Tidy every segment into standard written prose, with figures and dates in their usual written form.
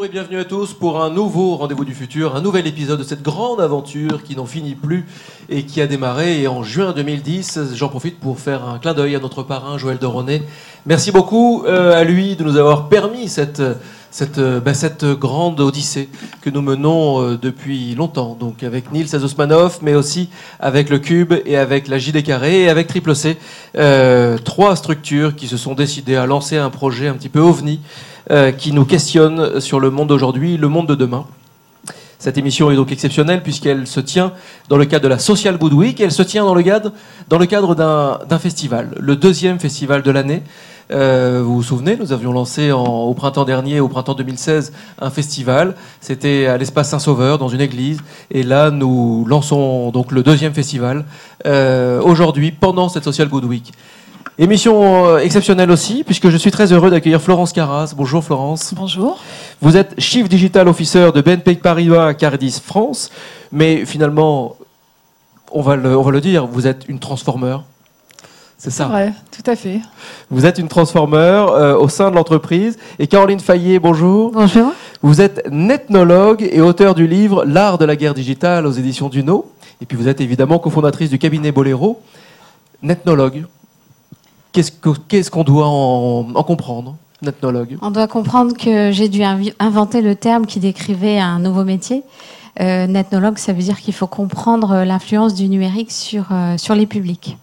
Bonjour et bienvenue à tous pour un nouveau Rendez-vous du Futur, un nouvel épisode de cette grande aventure qui n'en finit plus et qui a démarré en juin 2010. J'en profite pour faire un clin d'œil à notre parrain Joël Doronnet. Merci beaucoup à lui de nous avoir permis cette grande odyssée que nous menons depuis longtemps, donc avec Nils Azosmanov, mais aussi avec Le Cube et avec la JD Carré et avec Triple C, trois structures qui se sont décidées à lancer un projet un petit peu ovni qui nous questionne sur le monde d'aujourd'hui, le monde de demain. Cette émission est donc exceptionnelle puisqu'elle se tient dans le cadre de la Social Good Week et elle se tient dans le cadre d'un festival, le deuxième festival de l'année. Vous vous souvenez, nous avions lancé au printemps dernier, au printemps 2016, un festival. C'était à l'espace Saint-Sauveur, dans une église. Et là, nous lançons donc le deuxième festival aujourd'hui, pendant cette Social Good Week. Émission exceptionnelle aussi, puisque je suis très heureux d'accueillir Florence Carras. Bonjour Florence. Bonjour. Vous êtes Chief Digital Officer de BNP Paribas Cardif France. Mais finalement, on va le dire, vous êtes une transformer. C'est ça. Ouais, tout à fait. Vous êtes une transformer au sein de l'entreprise. Et Caroline Fayet, bonjour. Bonjour. Vous êtes netnologue et auteur du livre « L'art de la guerre digitale » aux éditions Duno. Et puis vous êtes évidemment cofondatrice du cabinet Boléro. Netnologue, qu'est-ce qu'on doit en comprendre, netnologue ? On doit comprendre que j'ai dû inventer le terme qui décrivait un nouveau métier. Netnologue, ça veut dire qu'il faut comprendre l'influence du numérique sur les publics.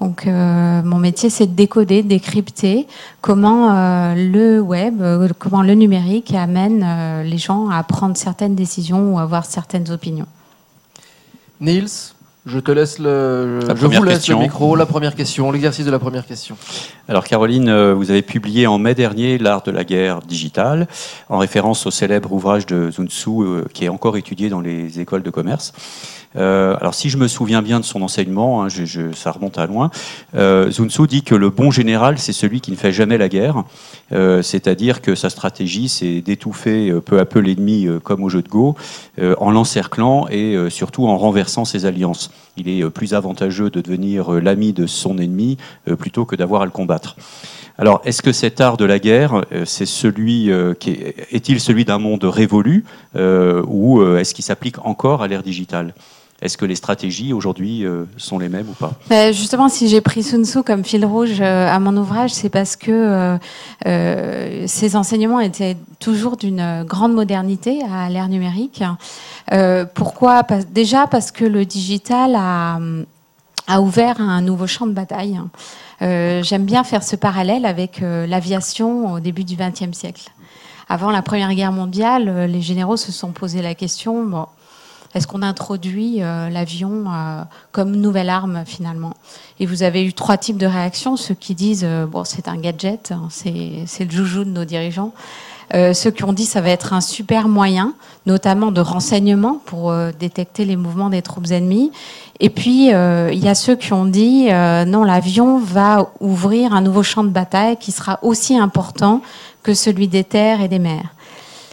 Donc mon métier, c'est de décoder, de décrypter comment le web, comment le numérique amène les gens à prendre certaines décisions ou à avoir certaines opinions. Nils, je vous laisse le micro, la première question, l'exercice de la première question. Alors Caroline, vous avez publié en mai dernier « L'art de la guerre digitale » en référence au célèbre ouvrage de Sun Tzu qui est encore étudié dans les écoles de commerce. Alors si je me souviens bien de son enseignement, hein, ça remonte à loin, Sun Tzu dit que le bon général, c'est celui qui ne fait jamais la guerre, c'est-à-dire que sa stratégie, c'est d'étouffer peu à peu l'ennemi comme au jeu de Go, en l'encerclant et surtout en renversant ses alliances. Il est plus avantageux de devenir l'ami de son ennemi plutôt que d'avoir à le combattre. Alors, est-ce que cet art de la guerre, est-il celui d'un monde révolu ou est-ce qu'il s'applique encore à l'ère digitale ? Est-ce que les stratégies aujourd'hui sont les mêmes ou pas ? Justement, si j'ai pris Sun Tzu comme fil rouge à mon ouvrage, c'est parce que ses enseignements étaient toujours d'une grande modernité à l'ère numérique. Pourquoi ? Déjà parce que le digital a ouvert un nouveau champ de bataille. J'aime bien faire ce parallèle avec l'aviation au début du XXe siècle. Avant la Première Guerre mondiale, les généraux se sont posé la question... Bon, est-ce qu'on introduit l'avion comme nouvelle arme, finalement ? Et vous avez eu trois types de réactions. Ceux qui disent bon, c'est un gadget, hein, c'est le joujou de nos dirigeants. Ceux qui ont dit ça va être un super moyen, notamment de renseignement pour détecter les mouvements des troupes ennemies. Et puis, il y a ceux qui ont dit non, l'avion va ouvrir un nouveau champ de bataille qui sera aussi important que celui des terres et des mers.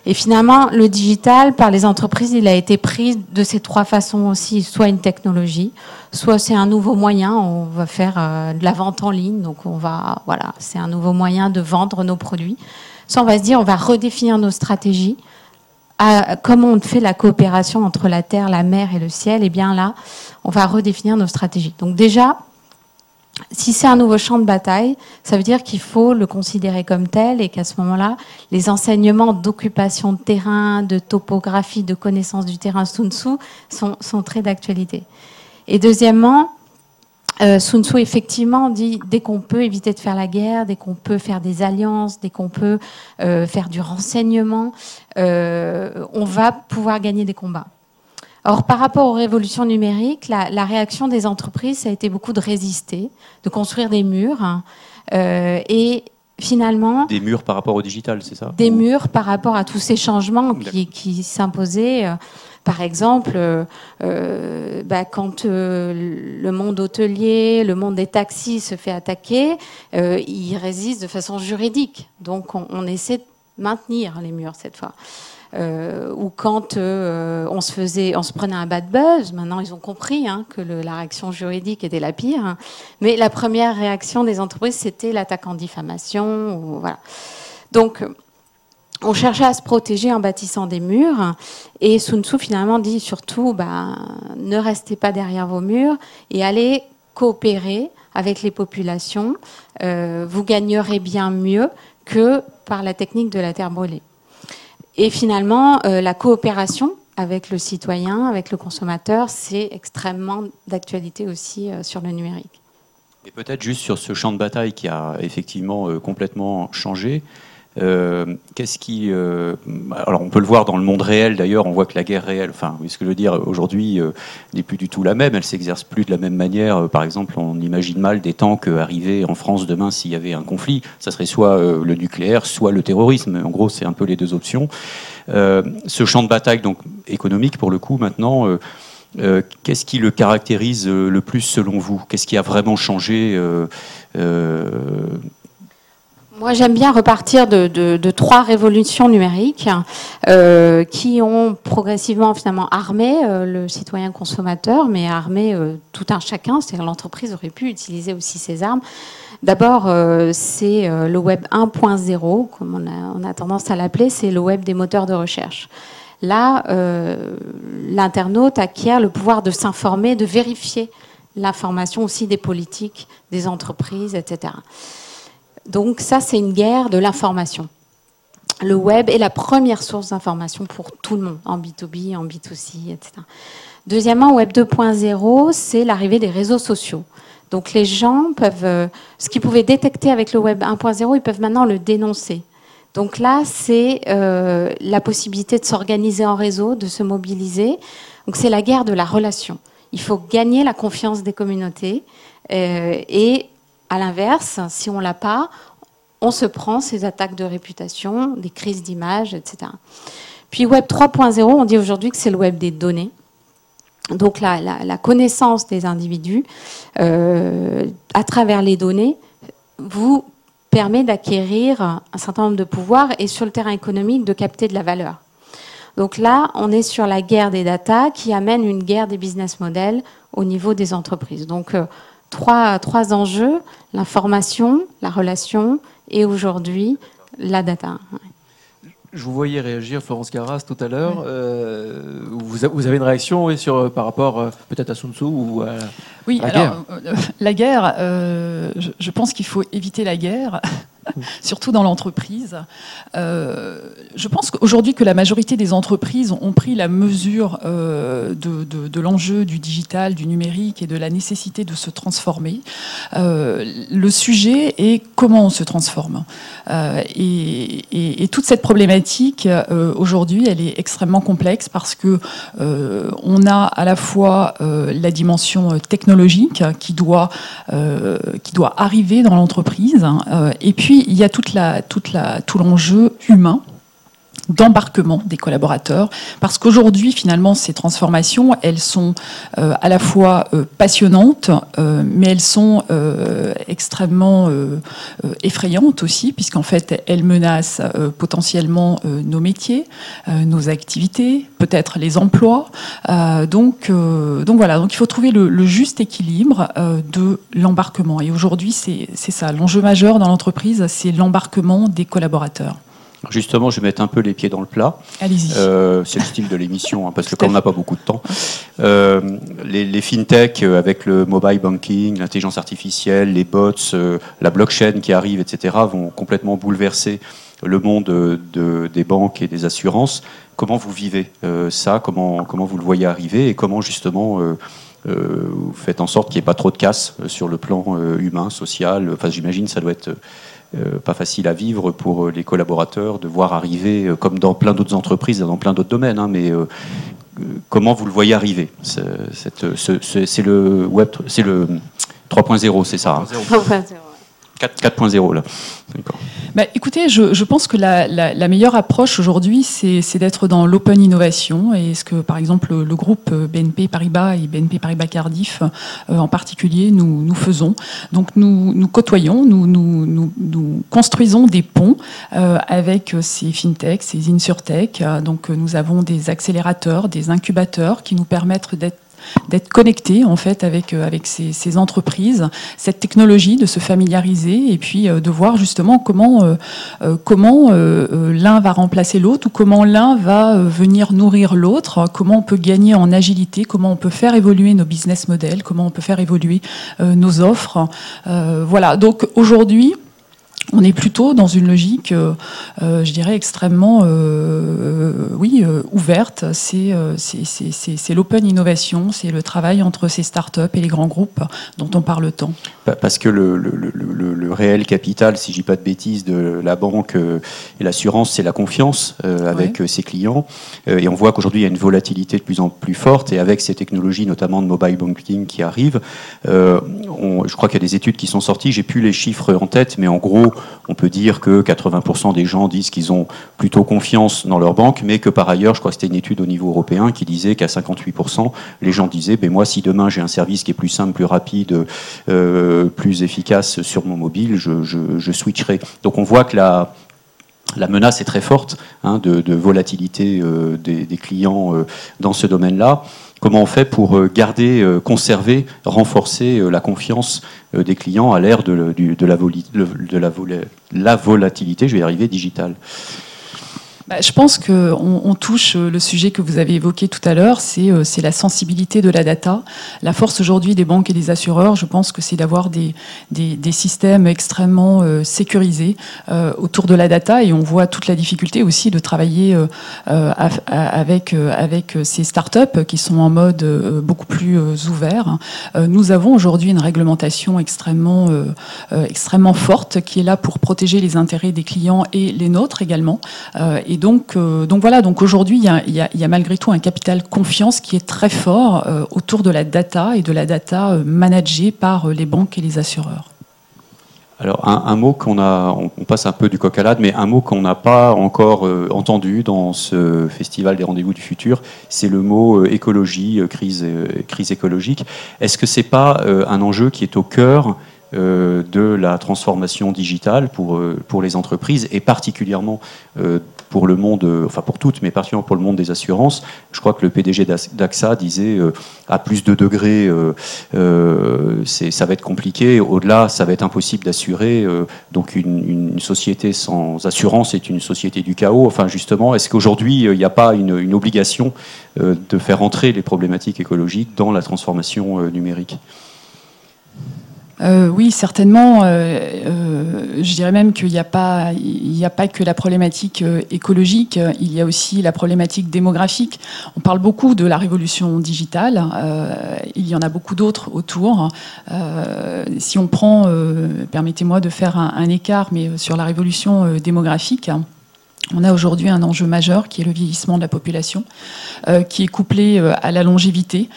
Et finalement, le digital, par les entreprises, il a été pris de ces trois façons aussi. Soit une technologie, soit c'est un nouveau moyen. On va faire de la vente en ligne. Donc, c'est un nouveau moyen de vendre nos produits. Soit on va se dire, on va redéfinir nos stratégies. Comment on fait la coopération entre la terre, la mer et le ciel ? Eh bien là, on va redéfinir nos stratégies. Donc déjà... si c'est un nouveau champ de bataille, ça veut dire qu'il faut le considérer comme tel et qu'à ce moment-là, les enseignements d'occupation de terrain, de topographie, de connaissance du terrain Sun Tzu sont très d'actualité. Et deuxièmement, Sun Tzu effectivement dit dès qu'on peut éviter de faire la guerre, dès qu'on peut faire des alliances, dès qu'on peut faire du renseignement, on va pouvoir gagner des combats. Or, par rapport aux révolutions numériques, la réaction des entreprises, ça a été beaucoup de résister, de construire des murs. Et finalement... des murs par rapport au digital, c'est ça ? Des murs par rapport à tous ces changements qui s'imposaient. Par exemple, quand le monde hôtelier, le monde des taxis se fait attaquer, il résiste de façon juridique. Donc, on essaie de maintenir les murs cette fois. Ou quand on se prenait un bad buzz, maintenant ils ont compris que la réaction juridique était la pire. Mais la première réaction des entreprises, c'était l'attaque en diffamation. Donc on cherchait à se protéger en bâtissant des murs, et Sun Tzu finalement dit surtout ne restez pas derrière vos murs et allez coopérer avec les populations, vous gagnerez bien mieux que par la technique de la terre brûlée. Et finalement, la coopération avec le citoyen, avec le consommateur, c'est extrêmement d'actualité aussi sur le numérique. Et peut-être juste sur ce champ de bataille qui a effectivement complètement changé, alors on peut le voir dans le monde réel d'ailleurs, on voit que la guerre réelle, aujourd'hui n'est plus du tout la même, elle s'exerce plus de la même manière. Par exemple, on imagine mal des tanks arriver en France demain s'il y avait un conflit, ça serait soit le nucléaire, soit le terrorisme, en gros c'est un peu les deux options. Ce champ de bataille donc économique pour le coup maintenant, qu'est-ce qui le caractérise le plus selon vous ? Qu'est-ce qui a vraiment changé Moi, j'aime bien repartir de trois révolutions numériques qui ont progressivement finalement armé le citoyen consommateur, mais armé tout un chacun. C'est-à-dire l'entreprise aurait pu utiliser aussi ses armes. D'abord, c'est le web 1.0, comme on a tendance à l'appeler, c'est le web des moteurs de recherche. Là, l'internaute acquiert le pouvoir de s'informer, de vérifier l'information aussi des politiques, des entreprises, etc. Donc ça, c'est une guerre de l'information. Le web est la première source d'information pour tout le monde, en B2B, en B2C, etc. Deuxièmement, Web 2.0, c'est l'arrivée des réseaux sociaux. Donc les gens peuvent... Ce qu'ils pouvaient détecter avec le Web 1.0, ils peuvent maintenant le dénoncer. Donc là, c'est la possibilité de s'organiser en réseau, de se mobiliser. Donc c'est la guerre de la relation. Il faut gagner la confiance des communautés et... À l'inverse, si on ne l'a pas, on se prend ces attaques de réputation, des crises d'image, etc. Puis Web 3.0, on dit aujourd'hui que c'est le web des données. Donc la connaissance des individus à travers les données vous permet d'acquérir un certain nombre de pouvoirs et sur le terrain économique de capter de la valeur. Donc là, on est sur la guerre des data qui amène une guerre des business models au niveau des entreprises. Donc Trois enjeux, l'information, la relation et aujourd'hui, la data. Ouais. Je vous voyais réagir, Florence Carras, tout à l'heure. Oui. Vous avez une réaction par rapport peut-être à Sun Tzu ou à la guerre. La guerre, je pense qu'il faut éviter la guerre, surtout dans l'entreprise. Je pense qu'aujourd'hui que la majorité des entreprises ont pris la mesure de l'enjeu du digital, du numérique et de la nécessité de se transformer. Le sujet est comment on se transforme. Et toute cette problématique, aujourd'hui, elle est extrêmement complexe parce que on a à la fois la dimension technologique qui doit arriver dans l'entreprise, et puis il y a tout l'enjeu humain d'embarquement des collaborateurs, parce qu'aujourd'hui, finalement, ces transformations, elles sont à la fois passionnantes, mais elles sont extrêmement effrayantes aussi, puisqu'en fait, elles menacent potentiellement nos métiers, nos activités, peut-être les emplois. Donc voilà, donc il faut trouver le juste équilibre de l'embarquement. Et aujourd'hui, c'est ça, l'enjeu majeur dans l'entreprise, c'est l'embarquement des collaborateurs. Justement, je vais mettre un peu les pieds dans le plat. Allez-y. C'est le style de l'émission, parce que comme on n'a pas beaucoup de temps, les fintech avec le mobile banking, l'intelligence artificielle, les bots, la blockchain qui arrive, etc., vont complètement bouleverser le monde des banques et des assurances. Comment vous vivez ça ? Comment vous le voyez arriver ? Et comment justement vous faites en sorte qu'il n'y ait pas trop de casse sur le plan humain, social ? Enfin, j'imagine ça doit être... pas facile à vivre pour les collaborateurs de voir arriver, comme dans plein d'autres entreprises, dans plein d'autres domaines, mais comment vous le voyez arriver ? C'est le web, c'est le 3.0, c'est ça, hein ? 3.0. 4.0 là. D'accord. Bah, écoutez, je pense que la meilleure approche aujourd'hui, c'est d'être dans l'open innovation. Et ce que, par exemple, le groupe BNP Paribas et BNP Paribas Cardif en particulier, nous faisons. Donc nous côtoyons, nous construisons des ponts avec ces fintechs, ces insurtech. Donc nous avons des accélérateurs, des incubateurs qui nous permettent d'être d'être connecté en fait avec ces entreprises, cette technologie, de se familiariser et puis de voir justement comment l'un va remplacer l'autre ou comment l'un va venir nourrir l'autre, comment on peut gagner en agilité, comment on peut faire évoluer nos business models, comment on peut faire évoluer nos offres. Voilà, donc aujourd'hui, on est plutôt dans une logique, je dirais, extrêmement ouverte. C'est l'open innovation, c'est le travail entre ces startups et les grands groupes dont on parle tant. Parce que le réel capital, si je dis pas de bêtises, de la banque et l'assurance, c'est la confiance avec ses clients. Et on voit qu'aujourd'hui, il y a une volatilité de plus en plus forte. Et avec ces technologies, notamment de mobile banking qui arrivent, je crois qu'il y a des études qui sont sorties. J'ai plus les chiffres en tête, mais en gros, on peut dire que 80% des gens disent qu'ils ont plutôt confiance dans leur banque, mais que par ailleurs, je crois que c'était une étude au niveau européen qui disait qu'à 58%, les gens disaient « moi, si demain j'ai un service qui est plus simple, plus rapide, plus efficace sur mon mobile, je switcherai ». Donc on voit que la menace est très forte de volatilité des clients dans ce domaine-là. Comment on fait pour garder, conserver, renforcer la confiance des clients à l'ère de la volatilité, digitale ? Je pense qu'on touche le sujet que vous avez évoqué tout à l'heure, c'est la sensibilité de la data. La force aujourd'hui des banques et des assureurs, je pense que c'est d'avoir des systèmes extrêmement sécurisés autour de la data, et on voit toute la difficulté aussi de travailler avec ces startups qui sont en mode beaucoup plus ouvert. Nous avons aujourd'hui une réglementation extrêmement forte qui est là pour protéger les intérêts des clients et les nôtres également. Et donc voilà, donc aujourd'hui, il y a malgré tout un capital confiance qui est très fort autour de la data et de la data managée par les banques et les assureurs. Alors un mot on passe un peu du coq à l'âne, mais un mot qu'on n'a pas encore entendu dans ce festival des rendez-vous du futur, c'est le mot écologie, crise écologique. Est-ce que c'est pas un enjeu qui est au cœur de la transformation digitale pour les entreprises et particulièrement pour le monde, enfin pour toutes, mais particulièrement pour le monde des assurances? Je crois que le PDG d'AXA disait à plus de 2 degrés, ça va être compliqué, au-delà, ça va être impossible d'assurer. Donc une société sans assurance est une société du chaos. Enfin justement, est-ce qu'aujourd'hui, il n'y a pas une obligation de faire entrer les problématiques écologiques dans la transformation numérique ? Oui, certainement. Je dirais même qu'il n'y a pas que la problématique écologique, il y a aussi la problématique démographique. On parle beaucoup de la révolution digitale, il y en a beaucoup d'autres autour. Si on prend, permettez-moi de faire un écart, mais sur la révolution démographique, on a aujourd'hui un enjeu majeur qui est le vieillissement de la population, qui est couplé à la longévité.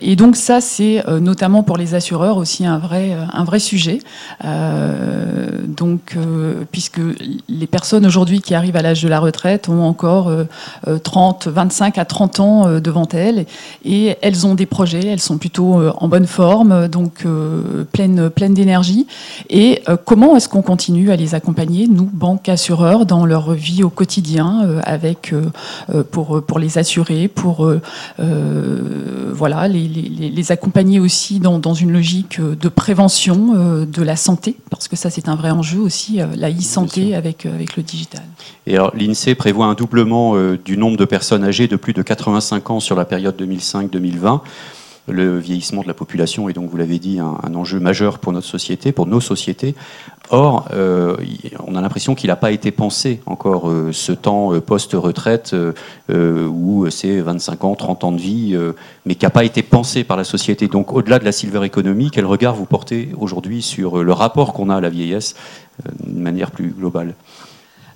Et donc ça, c'est notamment pour les assureurs aussi un vrai sujet. Donc puisque les personnes aujourd'hui qui arrivent à l'âge de la retraite ont encore 25 à 30 ans devant elles, et elles ont des projets, elles sont plutôt en bonne forme, donc pleine d'énergie. Et comment est-ce qu'on continue à les accompagner, nous, banques, assureurs, dans leur vie au quotidien, pour les assurer, pour les accompagner aussi dans une logique de prévention de la santé, parce que ça c'est un vrai enjeu aussi, la e-santé avec le digital. Et alors l'INSEE prévoit un doublement du nombre de personnes âgées de plus de 85 ans sur la période 2005-2020. Le vieillissement de la population est donc, vous l'avez dit, un enjeu majeur pour notre société, pour nos sociétés. Or, on a l'impression qu'il n'a pas été pensé encore, ce temps post-retraite, où c'est 25 ans, 30 ans de vie, mais qui n'a pas été pensé par la société. Donc, au-delà de la silver economy, quel regard vous portez aujourd'hui sur le rapport qu'on a à la vieillesse, d'une manière plus globale ?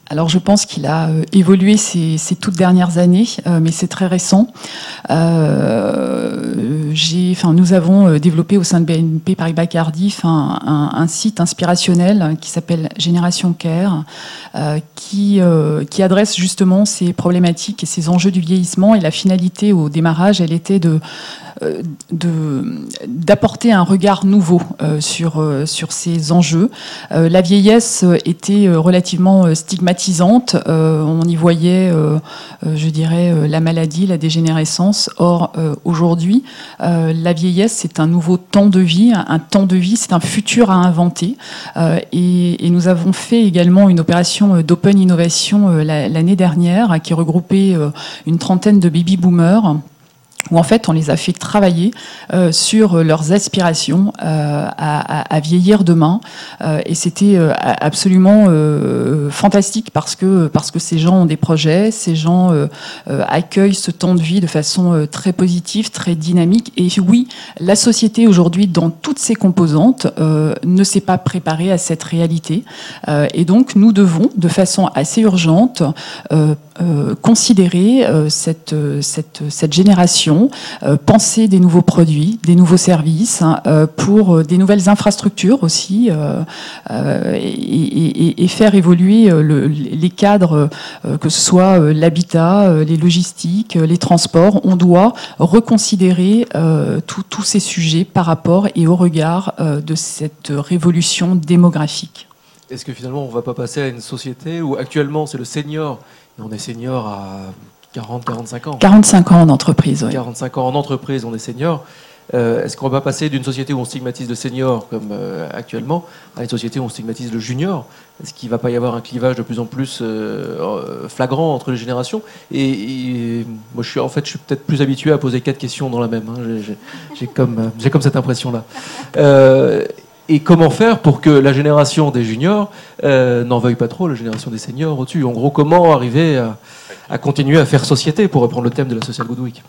Alors je pense qu'il a évolué ces toutes dernières années, mais c'est très récent. Nous avons développé au sein de BNP Paribas Cardif un site inspirationnel qui s'appelle Génération Care, qui adresse justement ces problématiques et ces enjeux du vieillissement. Et la finalité au démarrage, elle était de d'apporter un regard nouveau sur ces enjeux. La vieillesse était relativement stigmatisante. On y voyait, je dirais, la maladie, la dégénérescence. Or, aujourd'hui, la vieillesse, c'est un nouveau temps de vie. Un temps de vie, c'est un futur à inventer. Et nous avons fait également une opération d'open innovation l'année dernière qui regroupait une trentaine de baby-boomers, où en fait on les a fait travailler sur leurs aspirations à vieillir demain, et c'était absolument fantastique parce que ces gens ont des projets, ces gens accueillent ce temps de vie de façon très positive, très dynamique. Et oui, la société aujourd'hui dans toutes ses composantes ne s'est pas préparée à cette réalité, et donc nous devons de façon assez urgente considérer cette génération, penser des nouveaux produits, des nouveaux services, pour des nouvelles infrastructures aussi, et faire évoluer les cadres, que ce soit l'habitat, les logistiques, les transports. On doit reconsidérer tous ces sujets par rapport et au regard de cette révolution démographique. Est-ce que finalement on ne va pas passer à une société où actuellement c'est le senior, et on est senior à 40-45 ans. 45 ans en entreprise, oui. 45 ans en entreprise, on est senior. Est-ce qu'on va passer d'une société où on stigmatise le senior, comme actuellement, à une société où on stigmatise le junior ? Est-ce qu'il ne va pas y avoir un clivage de plus en plus flagrant entre les générations ? Et moi, je suis peut-être plus habitué à poser 4 questions dans la même. Hein. J'ai comme cette impression-là. Et comment faire pour que la génération des juniors n'en veuille pas trop, la génération des seniors au-dessus ? En gros, comment arriver à continuer à faire société, pour reprendre le thème de la Social Good Week ?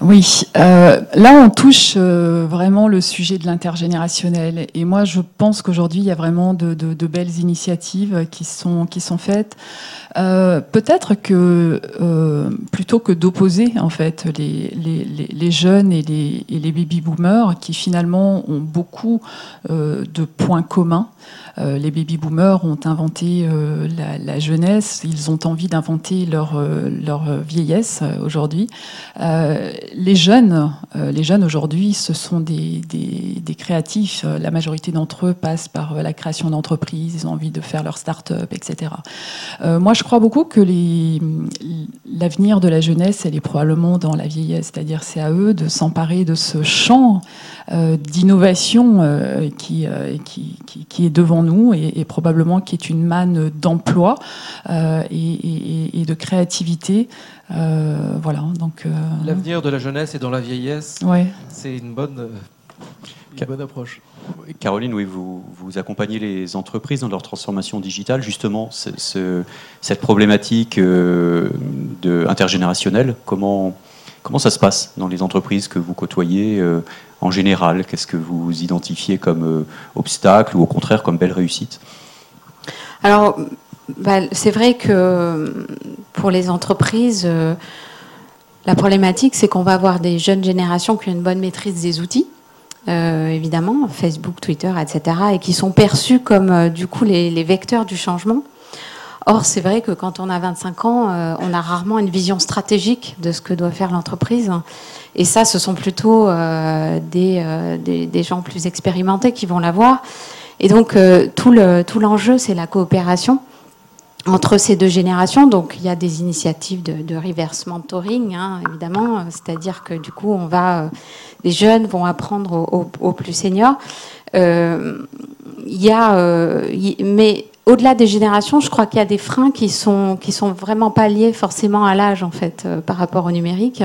Oui, là on touche vraiment le sujet de l'intergénérationnel, et moi je pense qu'aujourd'hui il y a vraiment de belles initiatives qui sont faites. Peut-être que plutôt que d'opposer en fait les jeunes et les baby-boomers, qui finalement ont beaucoup de points communs. Les baby-boomers ont inventé la jeunesse, ils ont envie d'inventer leur vieillesse aujourd'hui. Les jeunes aujourd'hui, ce sont des créatifs. La majorité d'entre eux passent par la création d'entreprises, ils ont envie de faire leur start-up, etc. Moi, je crois beaucoup que l'avenir de la jeunesse, elle est probablement dans la vieillesse. C'est-à-dire, c'est à eux de s'emparer de ce champ d'innovation qui est devant nous, et probablement qui est une manne d'emploi et de créativité. Voilà, donc l'avenir de la jeunesse et dans la vieillesse, ouais. C'est une bonne approche. Caroline, oui, vous accompagnez les entreprises dans leur transformation digitale, justement cette problématique intergénérationnelle. Comment ça se passe dans les entreprises que vous côtoyez en général ? Qu'est-ce que vous identifiez comme obstacle, ou au contraire comme belle réussite ? Alors, c'est vrai que pour les entreprises, la problématique, c'est qu'on va avoir des jeunes générations qui ont une bonne maîtrise des outils, évidemment, Facebook, Twitter, etc., et qui sont perçus comme, du coup, les vecteurs du changement. Or, c'est vrai que quand on a 25 ans, on a rarement une vision stratégique de ce que doit faire l'entreprise. Et ça, ce sont plutôt des gens plus expérimentés qui vont l'avoir. Et donc, tout l'enjeu, c'est la coopération entre ces deux générations. Donc, il y a des initiatives de reverse mentoring, hein, évidemment. C'est-à-dire que, du coup, les jeunes vont apprendre aux plus seniors. Mais au-delà des générations, je crois qu'il y a des freins qui sont vraiment pas liés forcément à l'âge, en fait, par rapport au numérique.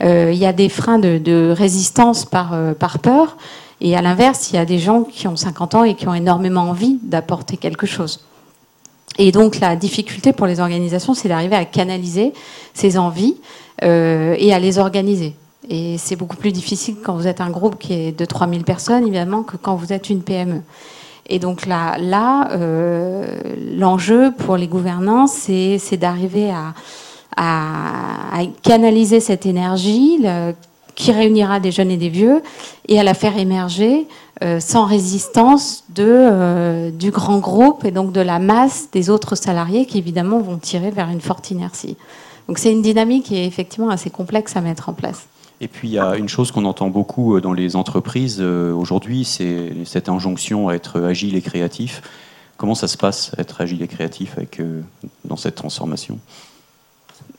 Il y a des freins de résistance par peur. Et à l'inverse, il y a des gens qui ont 50 ans et qui ont énormément envie d'apporter quelque chose. Et donc, la difficulté pour les organisations, c'est d'arriver à canaliser ces envies et à les organiser. Et c'est beaucoup plus difficile quand vous êtes un groupe qui est de 3000 personnes, évidemment, que quand vous êtes une PME. Et donc là, l'enjeu pour les gouvernants, c'est d'arriver à canaliser cette énergie qui réunira des jeunes et des vieux, et à la faire émerger sans résistance du grand groupe, et donc de la masse des autres salariés qui, évidemment, vont tirer vers une forte inertie. Donc c'est une dynamique qui est effectivement assez complexe à mettre en place. Et puis, il y a une chose qu'on entend beaucoup dans les entreprises aujourd'hui, c'est cette injonction à être agile et créatif. Comment ça se passe, être agile et créatif dans cette transformation ?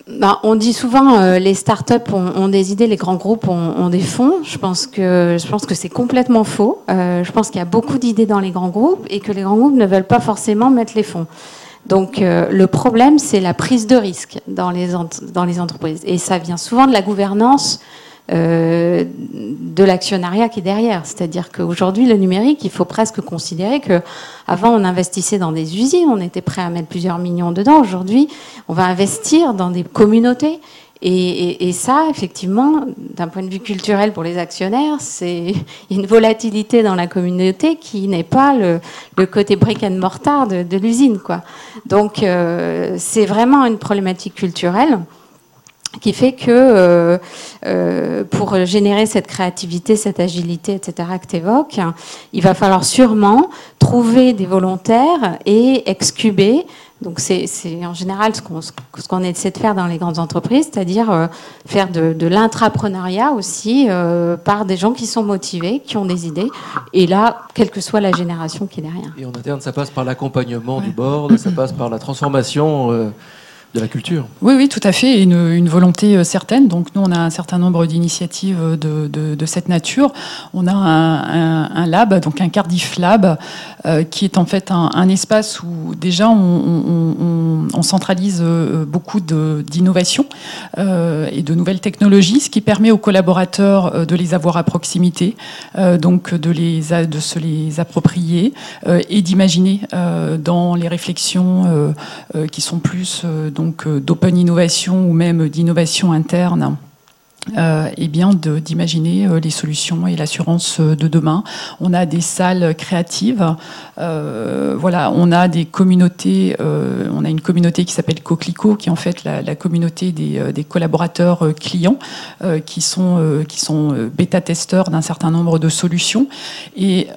Ben, on dit souvent les startups ont des idées, les grands groupes ont des fonds. Je pense que c'est complètement faux. Je pense qu'il y a beaucoup d'idées dans les grands groupes et que les grands groupes ne veulent pas forcément mettre les fonds. Donc le problème, c'est la prise de risque dans les entreprises. Et ça vient souvent de la gouvernance de l'actionnariat qui est derrière. C'est-à-dire qu'aujourd'hui, le numérique, il faut presque considérer qu'avant, on investissait dans des usines, on était prêt à mettre plusieurs millions dedans. Aujourd'hui, on va investir dans des communautés. Et ça, effectivement, d'un point de vue culturel pour les actionnaires, c'est une volatilité dans la communauté qui n'est pas le côté brick and mortar de l'usine, quoi. Donc, c'est vraiment une problématique culturelle qui fait que pour générer cette créativité, cette agilité, etc., que tu évoques, il va falloir sûrement trouver des volontaires et excuber. Donc c'est en général ce qu'on essaie de faire dans les grandes entreprises, c'est-à-dire faire de l'intrapreneuriat aussi par des gens qui sont motivés, qui ont des idées, et là, quelle que soit la génération qui est derrière. Et en interne, ça passe par l'accompagnement du board, ça passe par la transformation de la culture. Oui, tout à fait, une volonté certaine. Donc nous, on a un certain nombre d'initiatives de cette nature. On a un lab, donc un Cardif Lab, qui est en fait un espace où déjà on centralise beaucoup d'innovations et de nouvelles technologies, ce qui permet aux collaborateurs de les avoir à proximité, donc de se les approprier et d'imaginer dans les réflexions qui sont plus donc d'open innovation ou même d'innovation interne, et bien d'imaginer les solutions et l'assurance de demain. On a des salles créatives, on a des communautés, on a une communauté qui s'appelle Coquelicot, qui est en fait la communauté des collaborateurs clients qui sont bêta-testeurs d'un certain nombre de solutions. Et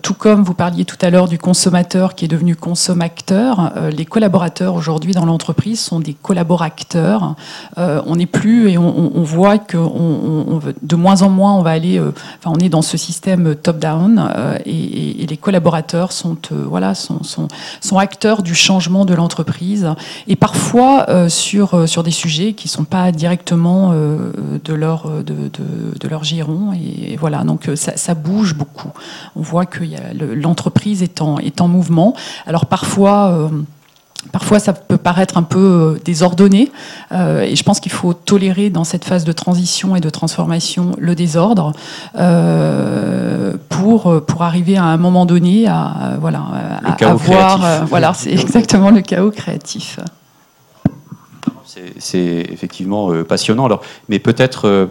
tout comme vous parliez tout à l'heure du consommateur qui est devenu consomme-acteur, les collaborateurs aujourd'hui dans l'entreprise sont des collaboracteurs. On n'est plus, et on voit que de moins en moins, on va aller. On est dans ce système top-down, et les collaborateurs sont acteurs du changement de l'entreprise, et parfois sur des sujets qui ne sont pas directement de leur giron. Et voilà, donc ça bouge beaucoup. On voit que l'entreprise est en mouvement. Alors Parfois, ça peut paraître un peu désordonné, et je pense qu'il faut tolérer dans cette phase de transition et de transformation le désordre pour arriver à un moment donné c'est exactement le chaos créatif. C'est effectivement passionnant. Alors, mais peut-être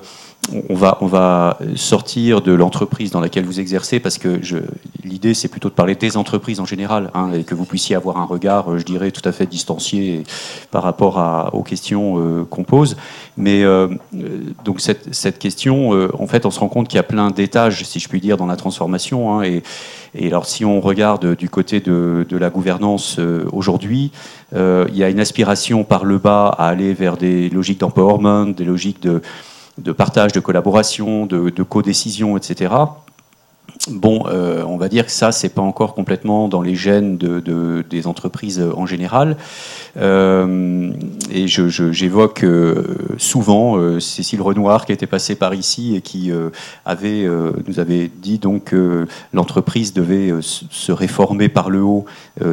on va sortir de l'entreprise dans laquelle vous exercez, parce que l'idée, c'est plutôt de parler des entreprises en général, et que vous puissiez avoir un regard, je dirais, tout à fait distancié par rapport aux questions qu'on pose. Mais donc cette question, en fait, on se rend compte qu'il y a plein d'étages, si je puis dire, dans la transformation. Et alors, si on regarde du côté de la gouvernance aujourd'hui, il y a une aspiration par le bas à aller vers des logiques d'empowerment, des logiques de partage, de collaboration, de co-décision, etc. Bon, on va dire que ça, c'est pas encore complètement dans les gènes des entreprises en général. Et j'évoque souvent Cécile Renoir, qui était passée par ici et qui nous avait dit donc que l'entreprise devait se réformer par le haut,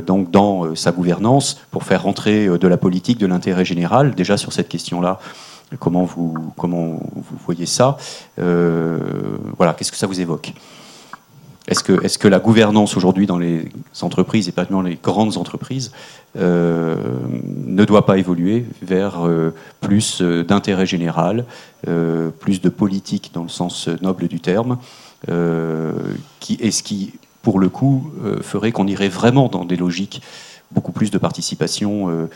donc dans sa gouvernance, pour faire rentrer de la politique, de l'intérêt général, déjà sur cette question-là. Comment vous voyez ça ? Qu'est-ce que ça vous évoque ? Est-ce que la gouvernance aujourd'hui dans les entreprises, et pas dans les grandes entreprises, ne doit pas évoluer vers plus d'intérêt général, plus de politique dans le sens noble du terme, qui, pour le coup, ferait qu'on irait vraiment dans des logiques beaucoup plus de participation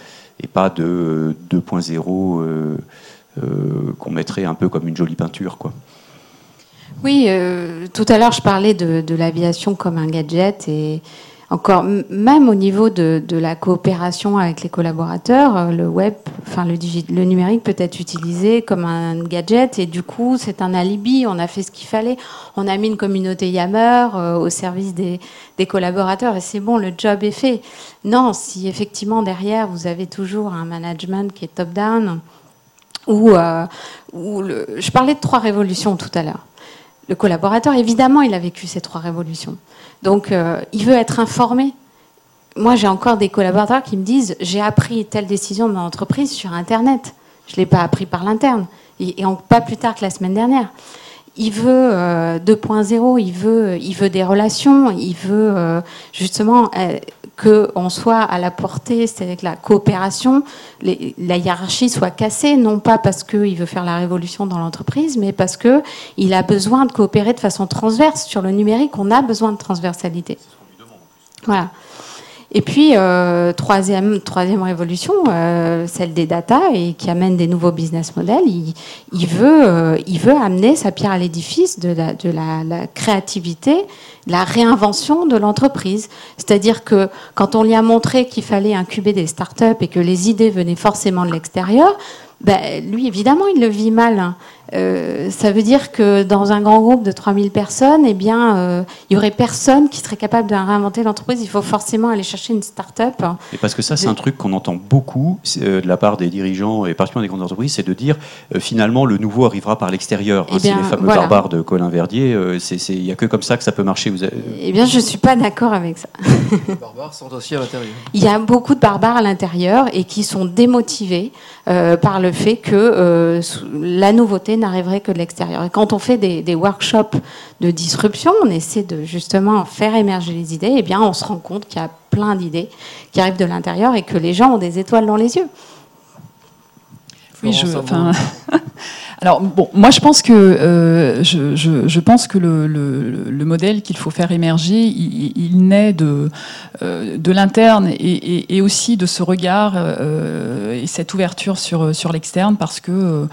et pas de 2.0 qu'on mettrait un peu comme une jolie peinture, quoi. Oui, tout à l'heure, je parlais de l'aviation comme un gadget, et encore, même au niveau de la coopération avec les collaborateurs, le web, enfin le numérique peut être utilisé comme un gadget et du coup c'est un alibi, on a fait ce qu'il fallait, on a mis une communauté Yammer au service des collaborateurs et c'est bon, le job est fait. Non, si effectivement derrière vous avez toujours un management qui est top-down, je parlais de 3 révolutions tout à l'heure. Le collaborateur, évidemment, il a vécu ces 3 révolutions. Donc, il veut être informé. Moi, j'ai encore des collaborateurs qui me disent « J'ai appris telle décision de mon entreprise sur Internet. Je ne l'ai pas appris par l'interne. » Et pas plus tard que la semaine dernière. Il veut 2.0, il veut des relations, il veut justement qu'on soit à la portée, c'est-à-dire que la coopération, la hiérarchie soit cassée, non pas parce qu'il veut faire la révolution dans l'entreprise, mais parce qu'il a besoin de coopérer de façon transverse. Sur le numérique, on a besoin de transversalité. Voilà. Et puis, troisième révolution, celle des data et qui amène des nouveaux business models. Il veut amener sa pierre à l'édifice de la créativité, de la réinvention de l'entreprise. C'est-à-dire que quand on lui a montré qu'il fallait incuber des startups et que les idées venaient forcément de l'extérieur, ben, lui, évidemment, il le vit mal. Ça veut dire que dans un grand groupe de 3000 personnes, eh bien, il n'y aurait personne qui serait capable de réinventer l'entreprise. Il faut forcément aller chercher une start-up. Et parce que ça, c'est un truc qu'on entend beaucoup de la part des dirigeants, et particulièrement des grandes entreprises, c'est de dire, finalement, le nouveau arrivera par l'extérieur. Eh bien, c'est les fameux barbares de Colin Verdier. Il n'y a que comme ça que ça peut marcher. Eh bien, je ne suis pas d'accord avec ça. Les barbares sont aussi à l'intérieur. Il y a beaucoup de barbares à l'intérieur et qui sont démotivés par le fait que la nouveauté n'arriverait que de l'extérieur. Et quand on fait des workshops de disruption, on essaie de justement faire émerger les idées, et bien on se rend compte qu'il y a plein d'idées qui arrivent de l'intérieur et que les gens ont des étoiles dans les yeux. Oui, Alors bon, moi je pense que le modèle qu'il faut faire émerger, il naît de l'interne et aussi de ce regard et cette ouverture sur l'externe, parce que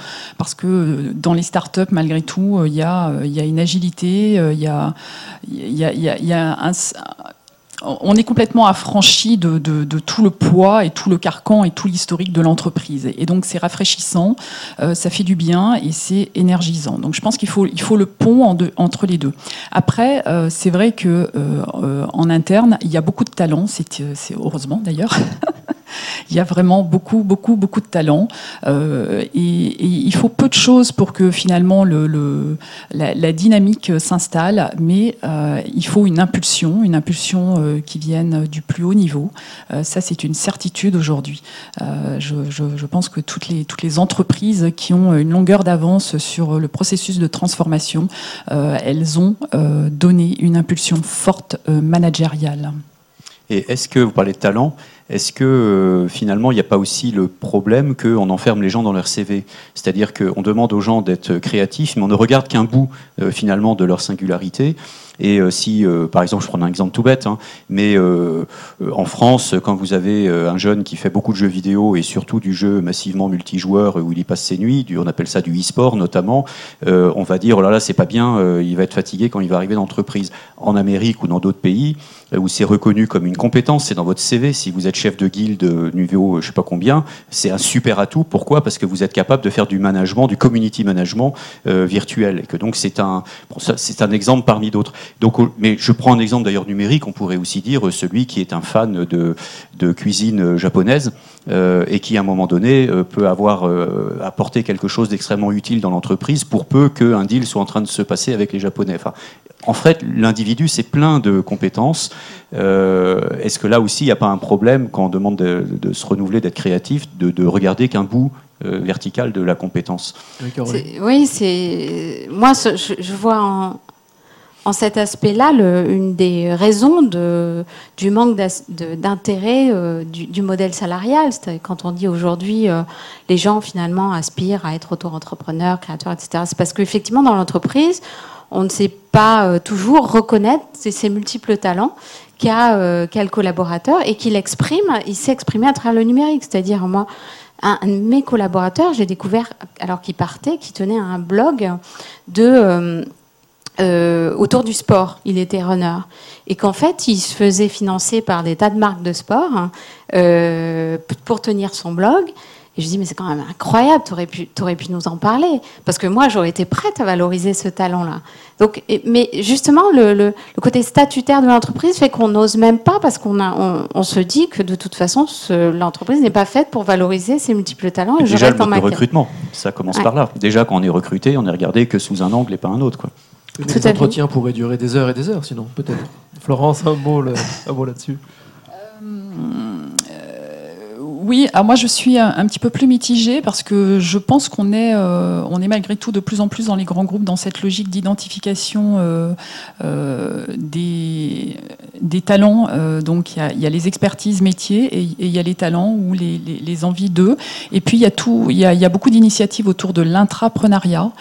dans les startups malgré tout il y a une agilité, on est complètement affranchi de tout le poids et tout le carcan et tout l'historique de l'entreprise. Et donc, c'est rafraîchissant, ça fait du bien et c'est énergisant. Donc, je pense qu'il faut le pont entre les deux. Après, c'est vrai que en interne, il y a beaucoup de talents. C'est heureusement, d'ailleurs. Il y a vraiment beaucoup de talents. Et il faut peu de choses pour que, finalement, la dynamique s'installe. Mais il faut une impulsion qui viennent du plus haut niveau. Ça, c'est une certitude aujourd'hui. Je pense que toutes les entreprises qui ont une longueur d'avance sur le processus de transformation, elles ont donné une impulsion forte managériale. Et est-ce que, vous parlez de talent, est-ce que finalement il n'y a pas aussi le problème qu'on enferme les gens dans leur CV ? C'est-à-dire qu'on demande aux gens d'être créatifs, mais on ne regarde qu'un bout finalement de leur singularité. Et si, par exemple, je prends un exemple tout bête, hein, mais en France, quand vous avez un jeune qui fait beaucoup de jeux vidéo et surtout du jeu massivement multijoueur où il y passe ses nuits, on appelle ça du e-sport notamment, on va dire, oh là là, c'est pas bien, il va être fatigué quand il va arriver dans l'entreprise. En Amérique ou dans d'autres pays où c'est reconnu comme une compétence, c'est dans votre CV. Si vous êtes chef de guilde niveau je sais pas combien, c'est un super atout. Pourquoi ? Parce que vous êtes capable de faire du management, du community management virtuel. Et que donc c'est un exemple parmi d'autres. Donc, mais je prends un exemple d'ailleurs numérique, on pourrait aussi dire celui qui est un fan de cuisine japonaise et qui à un moment donné peut avoir apporté quelque chose d'extrêmement utile dans l'entreprise pour peu qu'un deal soit en train de se passer avec les Japonais. Enfin, en fait, l'individu, c'est plein de compétences. Est-ce que là aussi, il n'y a pas un problème quand on demande de se renouveler, d'être créatif, de regarder qu'un bout vertical de la compétence ? Moi, je vois en cet aspect-là, une des raisons du manque d'intérêt du modèle salarial. C'est-à-dire quand on dit aujourd'hui les gens finalement aspirent à être auto-entrepreneurs, créateurs, etc. C'est parce qu'effectivement dans l'entreprise, on ne sait pas toujours reconnaître ces multiples talents qu'a le collaborateur et qu'il exprime. Il s'est exprimé à travers le numérique, c'est-à-dire moi. Un de mes collaborateurs, j'ai découvert alors qu'il partait, qu'il tenait un blog autour du sport. Il était runner. Et qu'en fait, il se faisait financer par des tas de marques de sport pour tenir son blog. Et je dis, mais c'est quand même incroyable, t'aurais pu nous en parler. Parce que moi, j'aurais été prête à valoriser ce talent-là. Donc, mais justement, le côté statutaire de l'entreprise fait qu'on n'ose même pas, parce qu'on se dit que de toute façon, l'entreprise n'est pas faite pour valoriser ses multiples talents. Et déjà, le recrutement, ça commence par là. Déjà, quand on est recruté, on est regardé que sous un angle et pas un autre, quoi. Les entretiens pourraient durer des heures, sinon, peut-être. Florence, un mot là-dessus. Oui, alors moi je suis un petit peu plus mitigée parce que je pense qu'on est, malgré tout de plus en plus dans les grands groupes dans cette logique d'identification des talents. Donc il y a les expertises métiers et il y a les talents ou les envies d'eux. Et puis il y a beaucoup d'initiatives autour de l'intrapreneuriat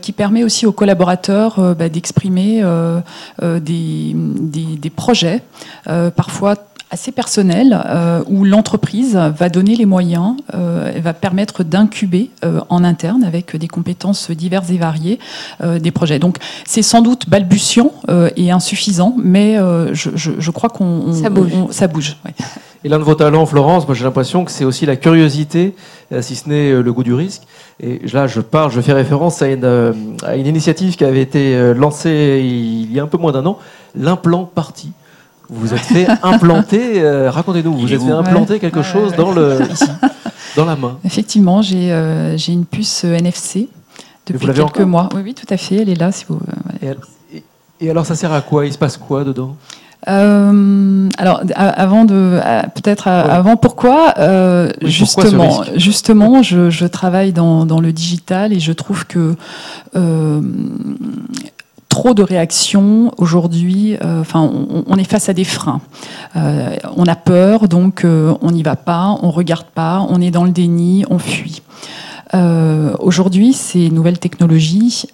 qui permet aussi aux collaborateurs d'exprimer des projets, parfois assez personnel, où l'entreprise va donner les moyens, va permettre d'incuber en interne avec des compétences diverses et variées des projets. Donc c'est sans doute balbutiant et insuffisant, mais je crois qu'on ça bouge. Ouais. Et l'un de vos talents, Florence, moi j'ai l'impression que c'est aussi la curiosité, si ce n'est le goût du risque. Et là, je fais référence à une initiative qui avait été lancée il y a un peu moins d'un an, l'implant party. Vous vous êtes fait implanter, racontez-nous, vous vous êtes fait implanter quelque chose dans la main. Effectivement, j'ai une puce NFC depuis quelques mois. Oui, tout à fait, elle est là. Si vous... et alors, ça sert à quoi ? Il se passe quoi dedans ? Alors, justement, je travaille dans le digital et je trouve que... trop de réactions aujourd'hui. On est face à des freins. On a peur, donc on n'y va pas, on regarde pas, on est dans le déni, on fuit. Aujourd'hui, ces nouvelles technologies,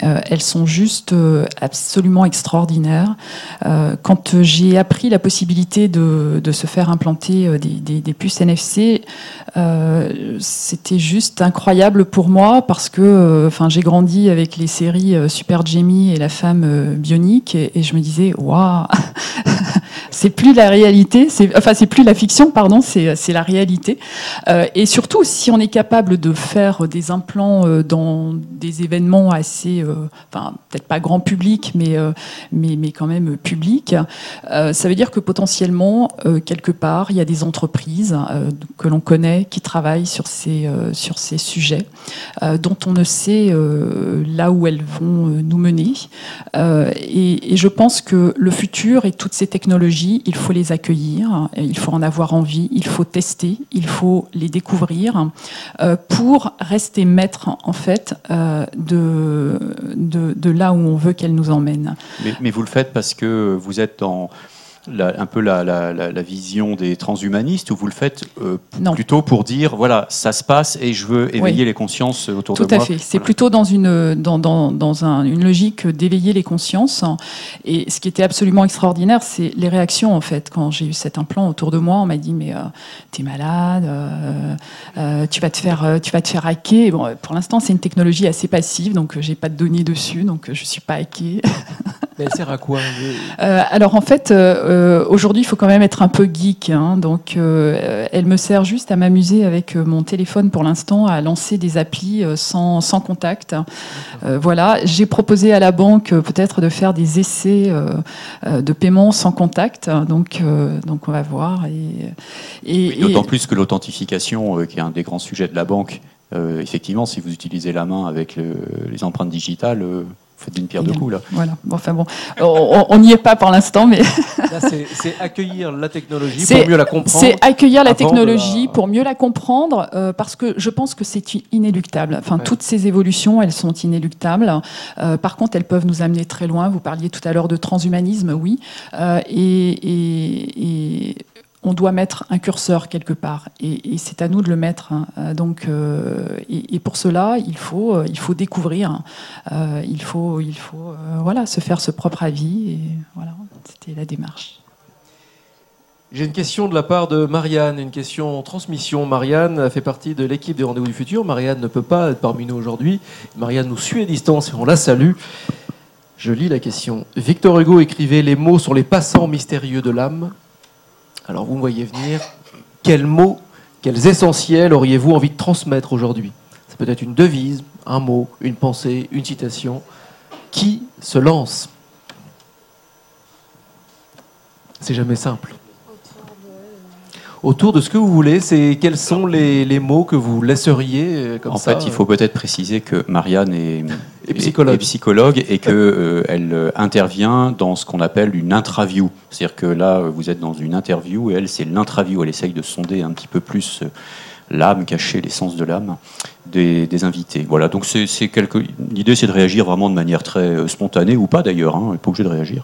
elles sont juste absolument extraordinaires. Quand j'ai appris la possibilité de se faire implanter des puces NFC, c'était juste incroyable pour moi parce que j'ai grandi avec les séries Super Jamie et La Femme Bionique et je me disais waouh, c'est plus la réalité, c'est plus la fiction, pardon, c'est la réalité. Et surtout, si on est capable de faire des implants dans des événements assez peut-être pas grand public, mais quand même public. Ça veut dire que potentiellement, quelque part, il y a des entreprises que l'on connaît qui travaillent sur ces sujets, dont on ne sait là où elles vont nous mener. Et je pense que le futur et toutes ces technologies, il faut les accueillir, il faut en avoir envie, il faut tester, il faut les découvrir pour rester maître, en fait, de là où on veut qu'elle nous emmène. Mais vous le faites parce que vous êtes dans la vision des transhumanistes, ou vous le faites plutôt pour dire voilà, ça se passe et je veux éveiller les consciences autour de moi. Tout à fait. C'est plutôt dans une logique d'éveiller les consciences. Et ce qui était absolument extraordinaire, c'est les réactions en fait. Quand j'ai eu cet implant autour de moi, on m'a dit mais t'es malade, tu vas te faire hacker. Bon, pour l'instant, c'est une technologie assez passive, donc j'ai pas de données dessus, donc je suis pas hackée. Mais elle sert à quoi ? Alors en fait. Aujourd'hui, il faut quand même être un peu geek, hein, donc elle me sert juste à m'amuser avec mon téléphone pour l'instant, à lancer des applis sans contact. Voilà, j'ai proposé à la banque peut-être de faire des essais de paiement sans contact, donc on va voir. D'autant plus que l'authentification, qui est un des grands sujets de la banque, effectivement, si vous utilisez la main avec les empreintes digitales. Faites d'une pierre deux coups, là. Voilà. Bon, on n'y est pas pour l'instant, mais... Là, c'est accueillir la technologie pour mieux la comprendre. C'est accueillir la technologie pour mieux la comprendre, parce que je pense que c'est inéluctable. Enfin, toutes ces évolutions, elles sont inéluctables. Par contre, elles peuvent nous amener très loin. Vous parliez tout à l'heure de transhumanisme, oui. On doit mettre un curseur quelque part, et c'est à nous de le mettre. Donc, et pour cela, il faut découvrir, il faut se faire ce propre avis. Et voilà, c'était la démarche. J'ai une question de la part de Marianne, une question en transmission. Marianne fait partie de l'équipe des Rendez-vous du Futur. Marianne ne peut pas être parmi nous aujourd'hui. Marianne nous suit à distance et on la salue. Je lis la question. Victor Hugo écrivait « Les mots sont les passants mystérieux de l'âme ». Alors vous me voyez venir. Quels mots, quels essentiels auriez-vous envie de transmettre aujourd'hui ? C'est peut-être une devise, un mot, une pensée, une citation. Qui se lance ? C'est jamais simple. Autour de ce que vous voulez, c'est quels sont les mots que vous laisseriez comme en ça. En fait, il faut peut-être préciser que Marianne est psychologue et qu'elle intervient dans ce qu'on appelle une interview. C'est-à-dire que là, vous êtes dans une interview et elle, c'est l'interview. Elle essaye de sonder un petit peu plus l'âme cachée, l'essence de l'âme des invités. Voilà, donc l'idée, c'est de réagir vraiment de manière très spontanée ou pas d'ailleurs. On n'est pas obligé de réagir.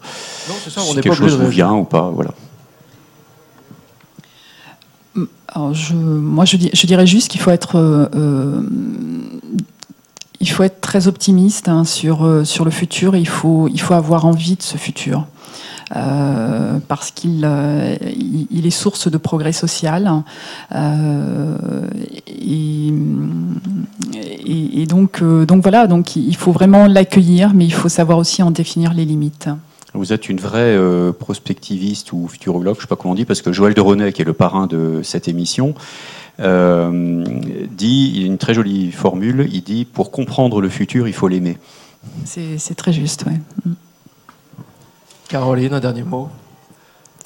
Non, c'est ça, on n'est pas obligé de réagir. Si quelque chose vous vient ou pas, voilà. Alors je dirais juste qu'il faut être très optimiste sur le futur. Il faut avoir envie de ce futur parce qu'il est source de progrès social et donc voilà. Donc il faut vraiment l'accueillir, mais il faut savoir aussi en définir les limites. Vous êtes une vraie prospectiviste ou futurologue, je ne sais pas comment on dit, parce que Joël de Rosnay, qui est le parrain de cette émission, dit, il a une très jolie formule, il dit « Pour comprendre le futur, il faut l'aimer ». C'est très juste, oui. Caroline, un dernier mot.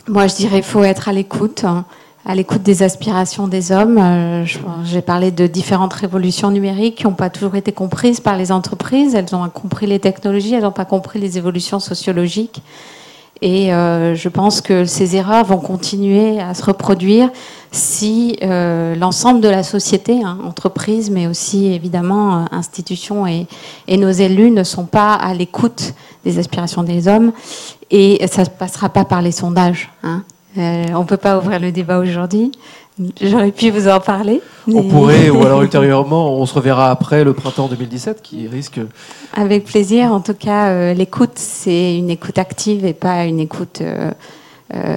Moi, je dirais qu'il faut être à l'écoute, hein, à l'écoute des aspirations des hommes. J'ai parlé de différentes révolutions numériques qui n'ont pas toujours été comprises par les entreprises. Elles ont compris les technologies, elles n'ont pas compris les évolutions sociologiques. Et je pense que ces erreurs vont continuer à se reproduire si l'ensemble de la société, entreprises, mais aussi évidemment institutions et nos élus ne sont pas à l'écoute des aspirations des hommes. Et ça ne passera pas par les sondages, on ne peut pas ouvrir le débat aujourd'hui. J'aurais pu vous en parler. Mais... On pourrait, ou alors ultérieurement, on se reverra après le printemps 2017 qui risque... Avec plaisir. En tout cas, l'écoute, c'est une écoute active et pas une écoute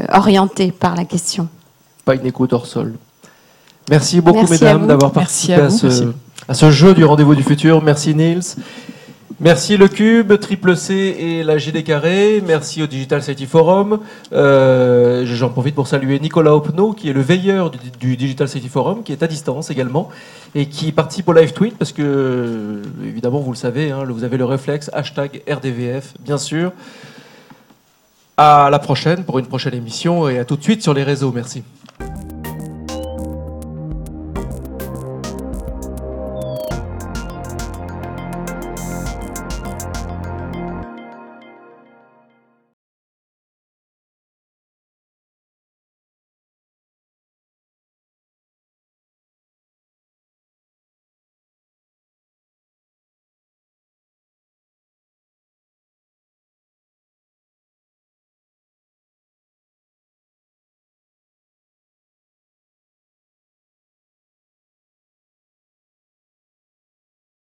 orientée par la question. Pas une écoute hors sol. Merci beaucoup, mesdames, d'avoir participé à ce jeu du Rendez-vous du Futur. Merci, Nils. Merci Le Cube, Triple C et la JD Carré. Merci au Digital Society Forum. J'en profite pour saluer Nicolas Oppenot, qui est le veilleur du Digital Society Forum, qui est à distance également, et qui participe au live tweet, parce que, évidemment, vous le savez, vous avez le réflexe, #RDVF, bien sûr. À la prochaine, pour une prochaine émission, et à tout de suite sur les réseaux. Merci.